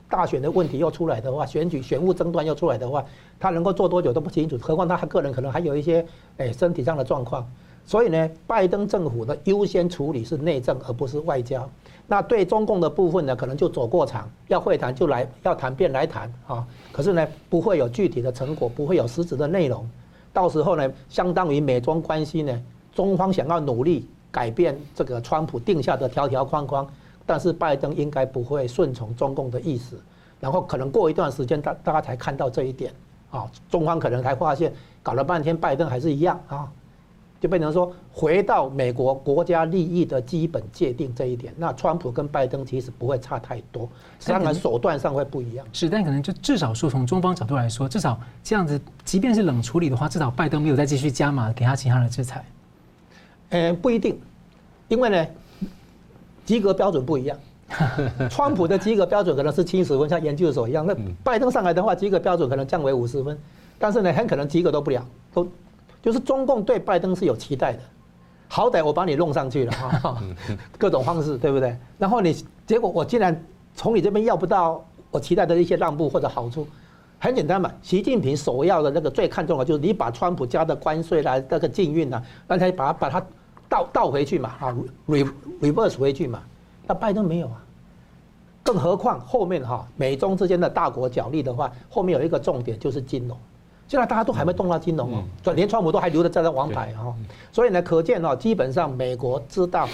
大选的问题又出来的话，选举选务争端又出来的话，他能够做多久都不清楚。何况他个人可能还有一些哎身体上的状况。所以呢，拜登政府的优先处理是内政，而不是外交。那对中共的部分呢，可能就走过场，要会谈就来，要谈便来谈啊。可是呢，不会有具体的成果，不会有实质的内容。到时候呢，相当于美中关系呢，中方想要努力改变这个川普定下的条条框框，但是拜登应该不会顺从中共的意思。然后可能过一段时间，大大家才看到这一点啊，中方可能才发现，搞了半天拜登还是一样啊。就变成说回到美国国家利益的基本界定这一点，那川普跟拜登其实不会差太多，当然手段上会不一样。是，但可能就至少说从中方角度来说，至少这样子，即便是冷处理的话，至少拜登没有再继续加码给他其他的制裁。呃，不一定，因为呢，及格标准不一样。川普的及格标准可能是七十分，像研究所一样；那拜登上来的话，及格标准可能降为五十分，但是呢，很可能及格都不了，都。就是中共对拜登是有期待的，好歹我把你弄上去了哈，各种方式对不对？然后你结果我竟然从你这边要不到我期待的一些让步或者好处，很简单嘛。习近平首要的那个最看重的就是你把川普加的关税啦、那个禁运啦、啊，让他把把它倒倒回去嘛，啊 ，reverse 回去嘛。那拜登没有啊，更何况后面哈、啊、美中之间的大国角力的话，后面有一个重点就是金融。现在大家都还没动到金融哦，连川普都还留着这张王牌哈、哦，所以呢，可见哦，基本上美国知道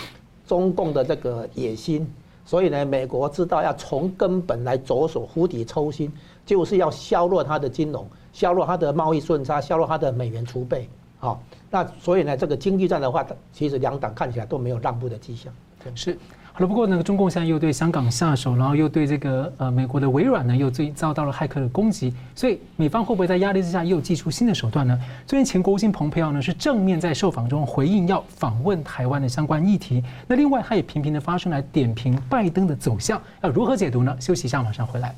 中共的这个野心，所以呢，美国知道要从根本来着手釜底抽薪，就是要削弱它的金融，削弱它的贸易顺差，削弱它的美元储备啊、哦。那所以呢，这个经济战的话，其实两党看起来都没有让步的迹象。是。不过呢，中共现在又对香港下手，然后又对这个呃美国的微软呢，又最遭到了骇客的攻击，所以美方会不会在压力之下又祭出新的手段呢？最近前国务卿蓬佩奥呢是正面在受访中回应要访问台湾的相关议题，那另外他也频频的发声来点评拜登的走向，要如何解读呢？休息一下，马上回来。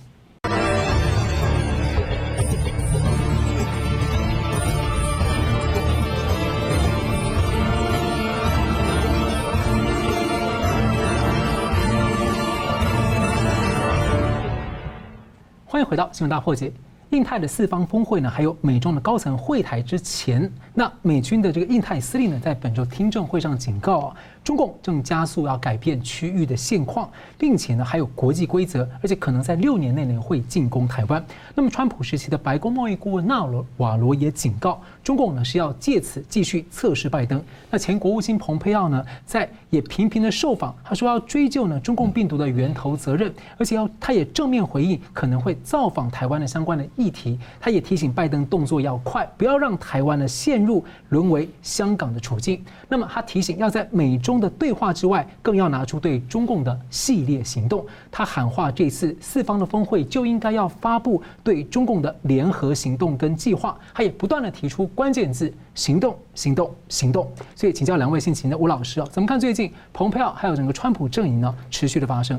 欢迎回到新闻大破解。印太的四方峰会呢，还有美中的高层会台之前，那美军的这个印太司令呢，在本周听证会上警告啊，中共正加速要改变区域的现况，并且呢还有国际规则，而且可能在六年内呢会进攻台湾。那么，川普时期的白宫贸易顾问纳瓦罗也警告，中共呢是要借此继续测试拜登。那前国务卿蓬佩奥呢，在也频频的受访，他说要追究呢中共病毒的源头责任，而且要他也正面回应可能会造访台湾的相关的议题。他也提醒拜登动作要快，不要让台湾呢陷入沦为香港的处境。那么他提醒要在美中的对话之外，更要拿出对中共的系列行动。他喊话这次四方的峰会就应该要发布对中共的联合行动跟计划。他也不断的提出关键字：行动、行动、行动。所以请教两位姓秦的吴老师啊，怎么看最近蓬佩奥还有整个川普阵营呢持续的发生？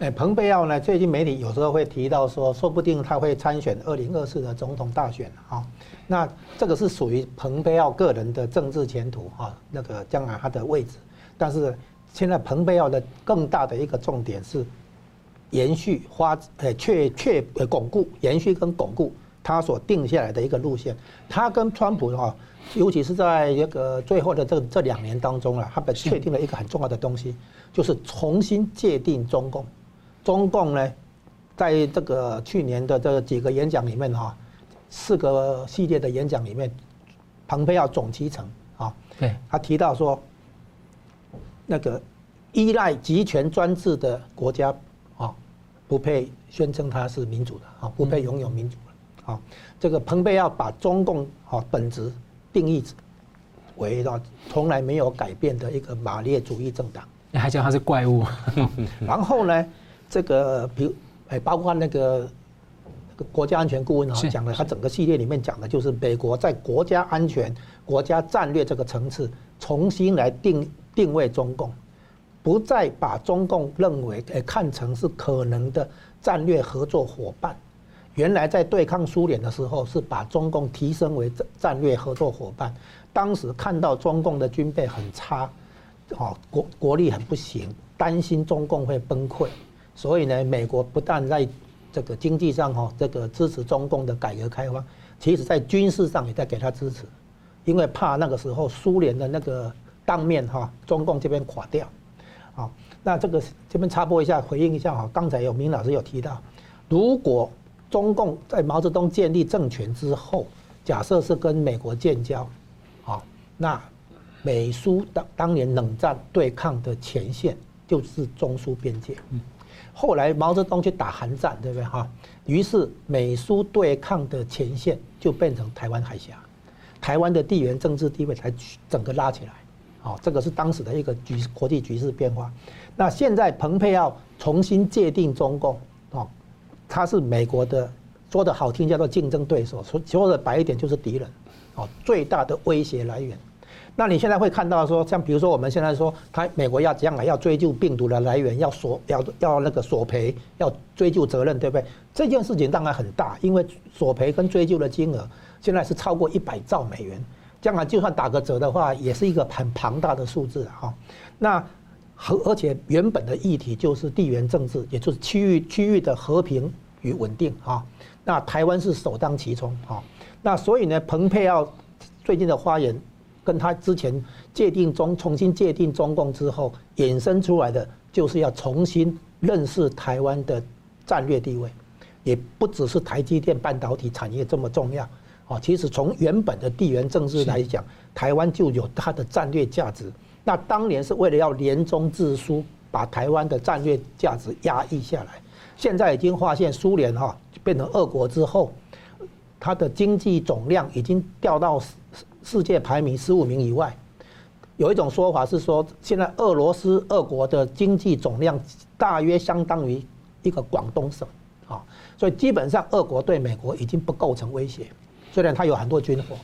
哎，蓬佩奥呢，最近媒体有时候会提到说，说不定他会参选二零二四的总统大选啊、哦。那这个是属于蓬佩奥个人的政治前途啊、哦，那个将来他的位置。但是现在蓬佩奥的更大的一个重点是延续花呃确确呃巩固延续跟巩固他所定下来的一个路线。他跟川普啊、哦，尤其是在这个最后的这这两年当中啊，他本确定了一个很重要的东西，就是重新界定中共。中共呢，在这个去年的这几个演讲里面哈，四个系列的演讲里面，蓬佩奥总提成啊，对，他提到说，那个依赖集权专制的国家啊，不配宣称它是民主的啊，不配拥有民主啊，这个蓬佩奥把中共啊本质定义为到从来没有改变的一个马列主义政党，还讲他是怪物。然后呢，这个比如哎，包括那个。国家安全顾问啊讲的，他整个系列里面讲的就是美国在国家安全、国家战略这个层次重新来定定位中共，不再把中共认为诶看成是可能的战略合作伙伴。原来在对抗苏联的时候，是把中共提升为战略合作伙伴。当时看到中共的军备很差，哦国国力很不行，担心中共会崩溃，所以呢，美国不但在这个经济上哈，这个支持中共的改革开放，其实在军事上也在给他支持，因为怕那个时候苏联的那个当面哈，中共这边垮掉，啊，那这个这边插播一下，回应一下哈，刚才有明老师有提到，如果中共在毛泽东建立政权之后，假设是跟美国建交，啊，那美苏当当年冷战对抗的前线就是中苏边界。后来毛泽东去打韩战，对不对哈？于是美苏对抗的前线就变成台湾海峡，台湾的地缘政治地位才整个拉起来。哦，这个是当时的一个局国际局势变化。那现在蓬佩奥重新界定中共，哦，他是美国的，说的好听叫做竞争对手，说说的白一点就是敌人，哦，最大的威胁来源。那你现在会看到说，像比如说我们现在说，他美国要怎样来要追究病毒的来源，要索要要那个索赔，要追究责任，对不对？这件事情当然很大，因为索赔跟追究的金额现在是超过一百兆美元，将来就算打个折的话，也是一个很庞大的数字哈。那和而且原本的议题就是地缘政治，也就是区域区域的和平与稳定哈。那台湾是首当其冲哈。那所以呢，蓬佩奥最近的发言。跟他之前界定中重新界定中共之后衍生出来的，就是要重新认识台湾的战略地位，也不只是台积电半导体产业这么重要啊。其实从原本的地缘政治来讲，台湾就有它的战略价值。那当年是为了要联中制苏，把台湾的战略价值压抑下来。现在已经发现苏联哈变成俄国之后，它的经济总量已经掉到。世界排名十五名以外，有一种说法是说，现在俄罗斯、俄国的经济总量大约相当于一个广东省，啊，所以基本上俄国对美国已经不构成威胁，虽然它有很多军火，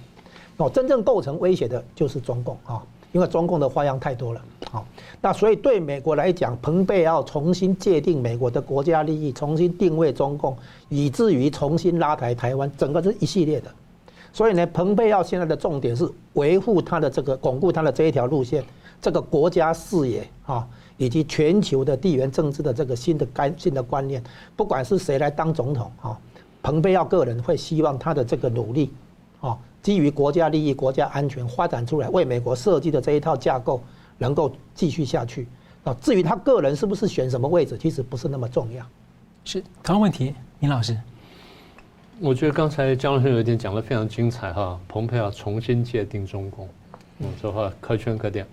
哦，真正构成威胁的就是中共啊，因为中共的花样太多了，啊，那所以对美国来讲，蓬佩奥重新界定美国的国家利益，重新定位中共，以至于重新拉抬台湾，整个是一系列的。所以呢，蓬佩奥现在的重点是维护他的这个、巩固他的这一条路线，这个国家视野啊，以及全球的地缘政治的这个新的概、新的观念。不管是谁来当总统啊，蓬佩奥个人会希望他的这个努力啊，基于国家利益、国家安全发展出来，为美国设计的这一套架构能够继续下去。啊，至于他个人是不是选什么位置，其实不是那么重要。是，同样问题，明老师。我觉得刚才江老师有一点讲得非常精彩哈，蓬佩奥重新界定中共，嗯，这话可圈可点。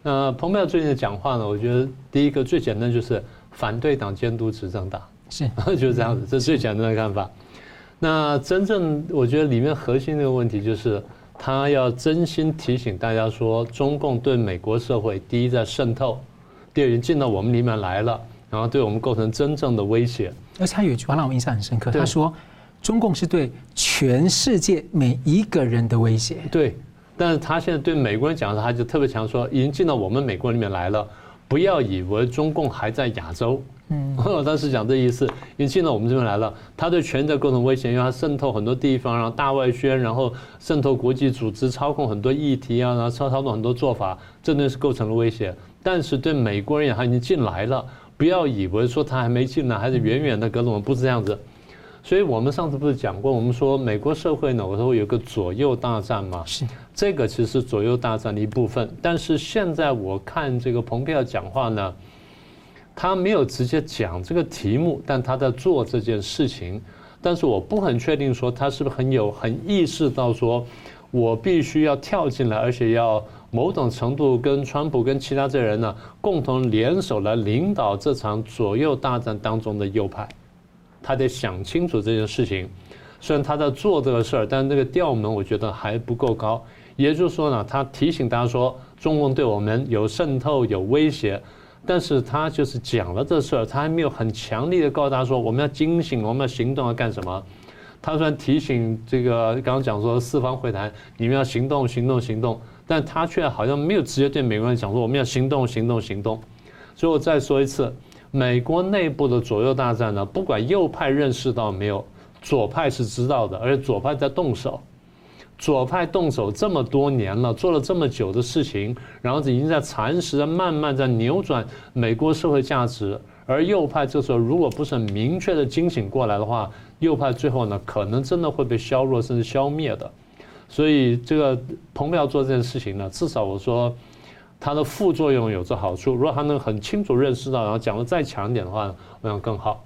那蓬佩奥最近的讲话呢，我觉得第一个最简单就是反对党监督执政党，是，就是这样子，这是最简单的看法。那真正我觉得里面核心的问题就是，他要真心提醒大家说，中共对美国社会，第一在渗透，第二已经进到我们里面来了，然后对我们构成真正的威胁。而且他有一句话让我印象很深刻，他说。中共是对全世界每一个人的威胁。对，但是他现在对美国人讲的，他就特别强说，已经进到我们美国里面来了，不要以为中共还在亚洲。嗯，我当时讲这意思，已经进到我们这边来了，他对全世界构成威胁，因为他渗透很多地方，然后大外宣，然后渗透国际组织，操控很多议题啊，然后操纵很多做法，真的是构成了威胁。但是对美国人，他已经进来了，不要以为说他还没进来，还是远远的隔着我们，不是这样子。所以我们上次不是讲过，我们说美国社会呢，我说有个左右大战嘛，是这个其实左右大战的一部分。但是现在我看这个蓬佩奥讲话呢，他没有直接讲这个题目，但他在做这件事情。但是我不很确定说他是不是很有很意识到说，我必须要跳进来，而且要某种程度跟川普跟其他这些人呢共同联手来领导这场左右大战当中的右派。他得想清楚这件事情，虽然他在做这个事儿，但是这个调门我觉得还不够高。也就是说呢，他提醒大家说，中共对我们有渗透、有威胁，但是他就是讲了这事儿，他还没有很强力的告诉大家说，我们要警醒，我们要行动，要干什么。他虽然提醒这个刚刚讲说四方会谈，你们要行动、行动、行动，但他却好像没有直接对美国人讲说我们要行动、行动、行动。所以我再说一次，美国内部的左右大战呢，不管右派认识到没有，左派是知道的，而且左派在动手。左派动手这么多年了，做了这么久的事情，然后已经在蚕食，在慢慢在扭转美国社会价值。而右派这时候如果不是很明确的警醒过来的话，右派最后呢，可能真的会被削弱甚至消灭的。所以这个蓬佩奥做这件事情呢，至少我说它的副作用有着好处。如果他能很清楚认识到，然后讲得再强一点的话，我想更好。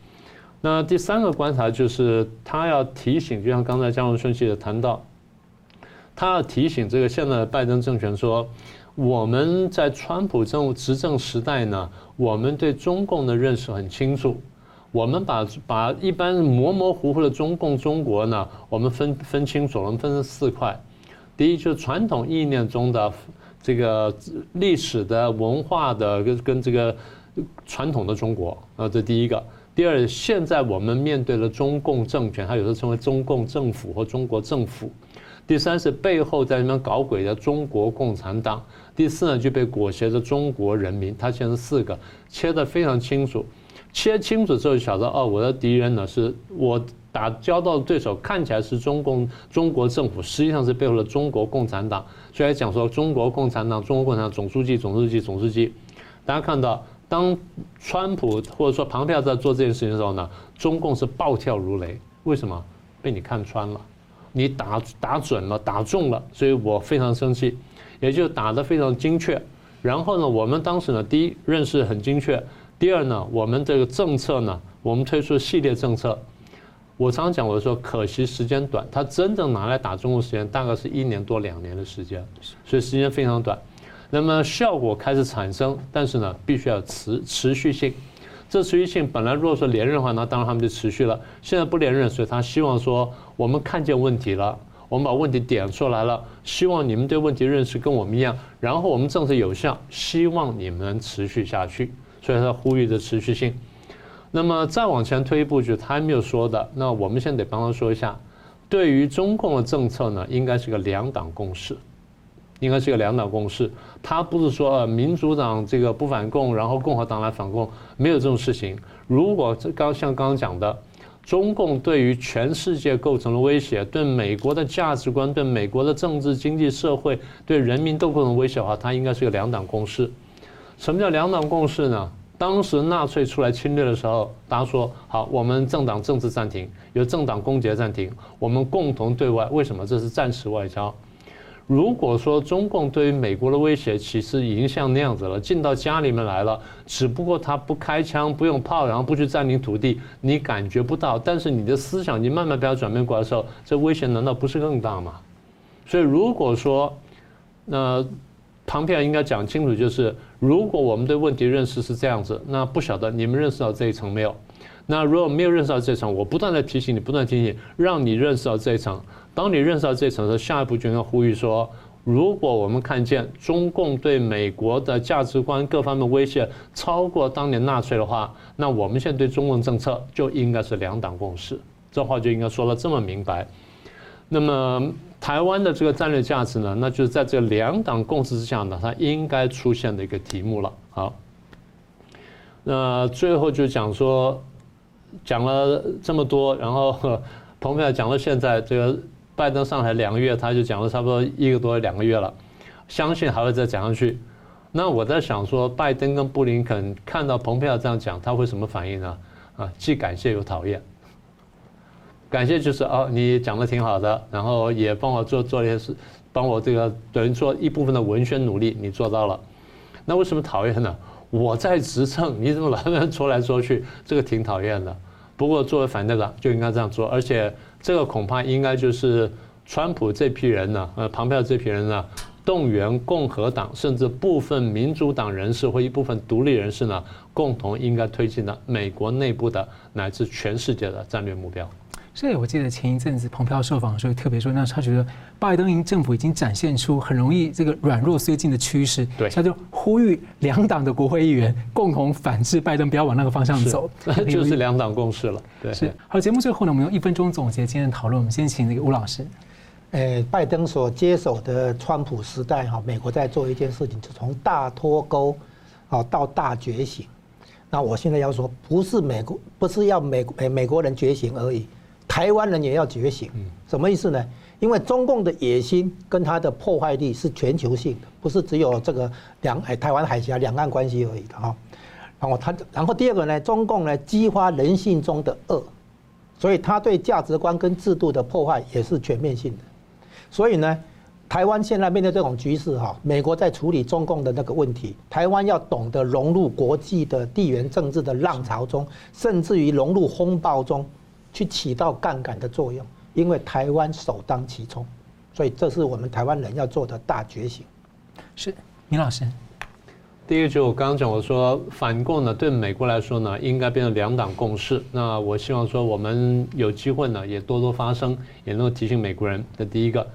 那第三个观察就是他要提醒，就像刚才江荣顺记者谈到，他要提醒这个现在的拜登政权说，我们在川普政执政时代呢，我们对中共的认识很清楚，我们把把一般模模糊糊的中共中国呢，我们分分清楚了，我们分成四块。第一就是传统意念中的这个历史的文化的跟跟这个传统的中国啊，这第一个。第二，现在我们面对了中共政权，它有时候称为中共政府或中国政府。第三是背后在那边搞鬼的中国共产党。第四呢，就被裹挟着中国人民。它现在四个切得非常清楚，切清楚之后就晓得，哦，我的敌人呢是我打交道的对手，看起来是中共中国政府，实际上是背后的中国共产党。所以还讲说中国共产党，中国共产党总书记，总书记，总书记。大家看到，当川普或者说蓬佩奥在做这件事情的时候呢，中共是暴跳如雷。为什么？被你看穿了。你打打准了，打中了，所以我非常生气，也就打得非常精确。然后呢，我们当时呢，第一认识很精确，第二呢，我们这个政策呢，我们推出系列政策。我常讲，我说可惜时间短，它真正拿来打中国时间大概是一年多两年的时间，所以时间非常短。那么效果开始产生，但是呢，必须要持持续性。这持续性本来如果说连任的话，那当然他们就持续了。现在不连任，所以他希望说，我们看见问题了，我们把问题点出来了，希望你们对问题认识跟我们一样，然后我们政策有效，希望你们能持续下去。所以他呼吁的持续性。那么再往前推一步，就他还没有说的，那我们现在得帮他说一下。对于中共的政策呢，应该是个两党共识。应该是个两党共识，他不是说呃民主党这个不反共，然后共和党来反共，没有这种事情。如果刚像刚刚讲的，中共对于全世界构成了威胁，对美国的价值观、对美国的政治、经济、社会、对人民都构成威胁的话，它应该是个两党共识。什么叫两党共识呢？当时纳粹出来侵略的时候，大家说好，我们政党政治暂停，由政党公决暂停，我们共同对外。为什么？这是战时外交。如果说中共对于美国的威胁其实已经像那样子了，进到家里面来了，只不过他不开枪、不用炮，然后不去占领土地，你感觉不到。但是你的思想已经慢慢被他转变过来的时候，这威胁难道不是更大吗？所以如果说，那蓬佩奥应该讲清楚，就是如果我们对问题认识是这样子，那不晓得你们认识到这一层没有？那如果没有认识到这一层，我不断的提醒你，不断地提醒你，让你认识到这一层。当你认识到这一层的时候，下一步就应该呼吁说，如果我们看见中共对美国的价值观各方面威胁超过当年纳粹的话，那我们现在对中共政策就应该是两党共识。这话就应该说了这么明白。那么台湾的这个战略价值呢，那就是在这两党共识之下呢，它应该出现的一个题目了。好，那最后就讲说，讲了这么多，然后蓬佩奥讲到现在这个。拜登上台两个月，他就讲了差不多一个多两个月了，相信还会再讲上去。那我在想说，拜登跟布林肯看到蓬佩奥这样讲，他会什么反应呢？啊，既感谢又讨厌。感谢就是哦，你讲的挺好的，然后也帮我做做了一些事，帮我这个等于做一部分的文宣努力，你做到了。那为什么讨厌呢？我在执政，你怎么老说来说去，这个挺讨厌的。不过作为反对党就应该这样做，而且这个恐怕应该就是川普这批人呢，呃，蓬佩奥这批人呢，动员共和党甚至部分民主党人士或一部分独立人士呢，共同应该推进的美国内部的乃至全世界的战略目标。所以我记得前一阵子蓬佩奥受访的时候特别说，那他觉得拜登政府已经展现出很容易这个软弱绥靖的趋势，对，他就呼吁两党的国会议员共同反制拜登，不要往那个方向走，是就是两党共识了。对，是。好，节目最后呢，我们用一分钟总结今天的讨论。我们先请那个吴老师。呃，拜登所接手的川普时代哈，美国在做一件事情，就从大脱钩，啊到大觉醒。那我现在要说，不是美国，不是要美美美国人觉醒而已。台湾人也要觉醒，什么意思呢？因为中共的野心跟它的破坏力是全球性的，不是只有这个两哎台湾海峡两岸关系而已的哈。然后他，然后第二个呢，中共呢激发人性中的恶，所以他对价值观跟制度的破坏也是全面性的。所以呢，台湾现在面对这种局势哈，美国在处理中共的那个问题，台湾要懂得融入国际的地缘政治的浪潮中，甚至于融入风暴中。去起到杠杆的作用，因为台湾首当其冲，所以这是我们台湾人要做的大觉醒。是，明老师。第一个就是我刚刚讲，我说反共呢，对美国来说呢，应该变成两党共识。那我希望说，我们有机会呢，也多多发声，也能够提醒美国人。这第一个。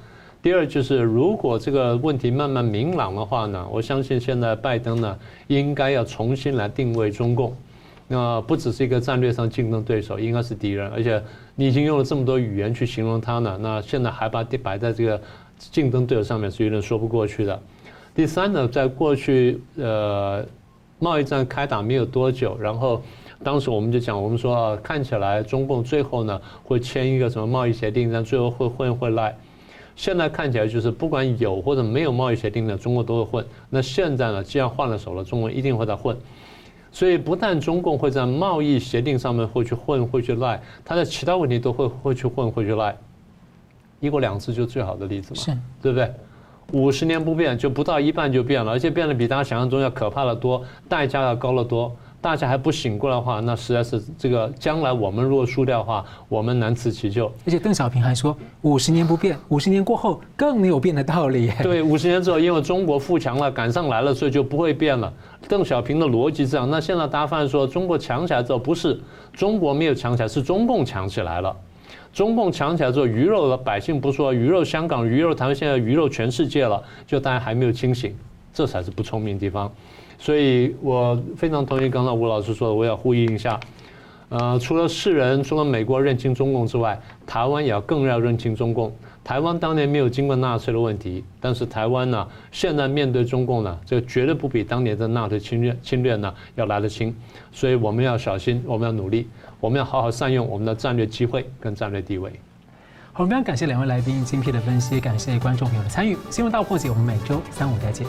第二就是，如果这个问题慢慢明朗的话呢，我相信现在拜登呢，应该要重新来定位中共。那不只是一个战略上竞争对手，应该是敌人，而且你已经用了这么多语言去形容他呢，那现在还把它摆在这个竞争对手上面是有点说不过去的。第三呢，在过去呃贸易战开打没有多久，然后当时我们就讲，我们说、啊、看起来中共最后呢会签一个什么贸易协定，但最后会混回来。现在看起来就是不管有或者没有贸易协定的，中国都会混。那现在呢，既然换了手了，中国一定会再混。所以不但中共会在贸易协定上面会去混会去赖，他的其他问题都会会去混会去赖。一国两制就是最好的例子嘛，对不对？五十年不变，就不到一半就变了，而且变得比大家想象中要可怕的多，代价要高得多。大家还不醒过来的话，那实在是这个将来我们如果输掉的话，我们难辞其咎。而且邓小平还说，五十年不变，五十年过后更没有变的道理。对，五十年之后，因为中国富强了，赶上来了，所以就不会变了。邓小平的逻辑是这样。那现在大家发现说，中国强起来之后，不是中国没有强起来，是中共强起来了。中共强起来之后，鱼肉的百姓不说，鱼肉香港，鱼肉台湾，现在鱼肉全世界了，就大家还没有清醒，这才是不聪明的地方。所以我非常同意刚才吴老师说的，我要呼应一下，呃，除了世人，除了美国认清中共之外，台湾也要更要认清中共。台湾当年没有经过纳粹的问题，但是台湾呢，现在面对中共呢，这绝对不比当年的纳粹侵略侵略呢要来得轻。所以我们要小心，我们要努力，我们要好好善用我们的战略机会跟战略地位。好，我们非常感谢两位来宾精辟的分析，感谢观众朋友的参与。新闻大破解，我们每周三五再见。